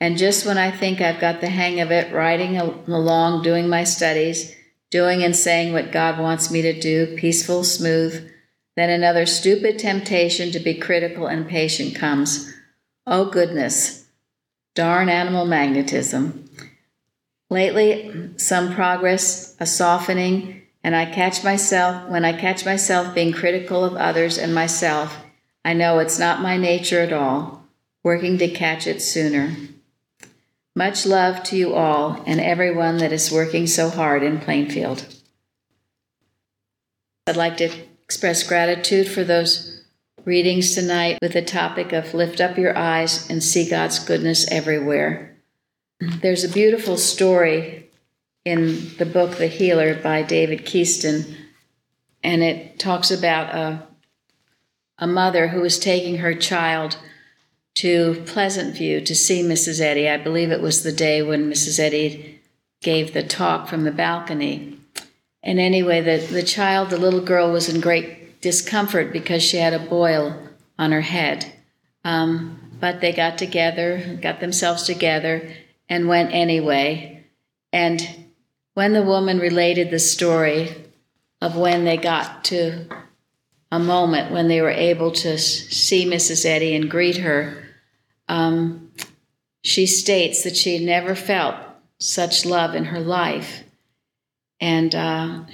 and just when I think I've got the hang of it, riding along, doing my studies, doing and saying what God wants me to do, peaceful, smooth, then another stupid temptation to be critical and patient comes. Oh goodness, darn animal magnetism. Lately, some progress, a softening, and when I catch myself being critical of others and myself, I know it's not my nature at all, working to catch it sooner. Much love to you all and everyone that is working so hard in Plainfield. I'd like to express gratitude for those readings tonight with the topic of lift up your eyes and see God's goodness everywhere. There's a beautiful story in the book The Healer by David Keeston, and it talks about a mother who was taking her child to Pleasant View to see Mrs. Eddy. I believe it was the day when Mrs. Eddy gave the talk from the balcony. And anyway, the little girl was in great discomfort because she had a boil on her head. But they got themselves together, and went anyway. And when the woman related the story of when they got to a moment when they were able to see Mrs. Eddy and greet her, she states that she had never felt such love in her life. And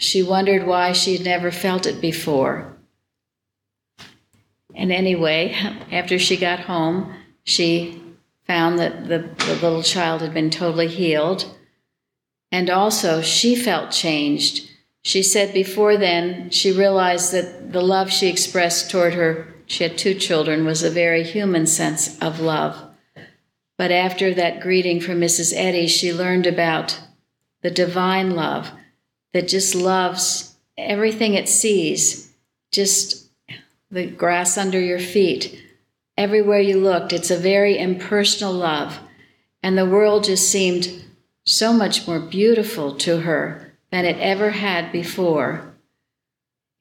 she wondered why she had never felt it before. And anyway, after she got home, she found that the little child had been totally healed. And also, she felt changed. She said before then, she realized that the love she expressed toward her, she had two children, was a very human sense of love. But after that greeting from Mrs. Eddy, she learned about the divine love that just loves everything it sees, just the grass under your feet. Everywhere you looked, it's a very impersonal love. And the world just seemed so much more beautiful to her than it ever had before.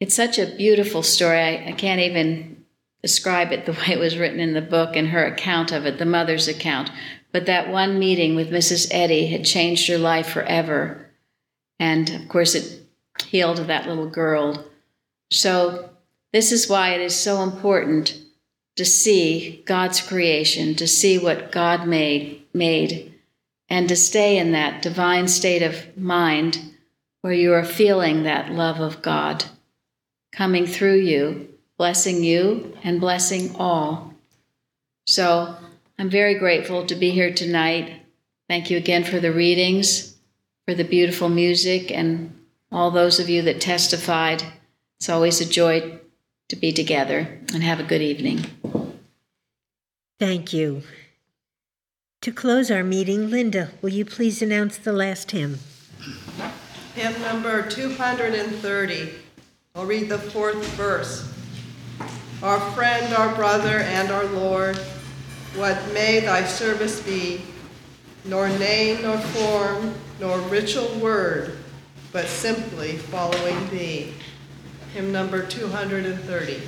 It's such a beautiful story. I can't even describe it the way it was written in the book and her account of it, the mother's account. But that one meeting with Mrs. Eddy had changed her life forever. And of course it healed that little girl. So this is why it is so important to see God's creation, to see what God made, and to stay in that divine state of mind where you are feeling that love of God coming through you, and blessing all. So I'm very grateful to be here tonight. Thank you again for the readings, for the beautiful music, and all those of you that testified. It's always a joy to be together, and have a good evening. Thank you. To close our meeting, Linda, will you please announce the last hymn? Hymn number 230. I'll read the fourth verse. Our friend, our brother, and our Lord, what may thy service be, nor name, nor form, nor ritual word, but simply following thee. Hymn number 230.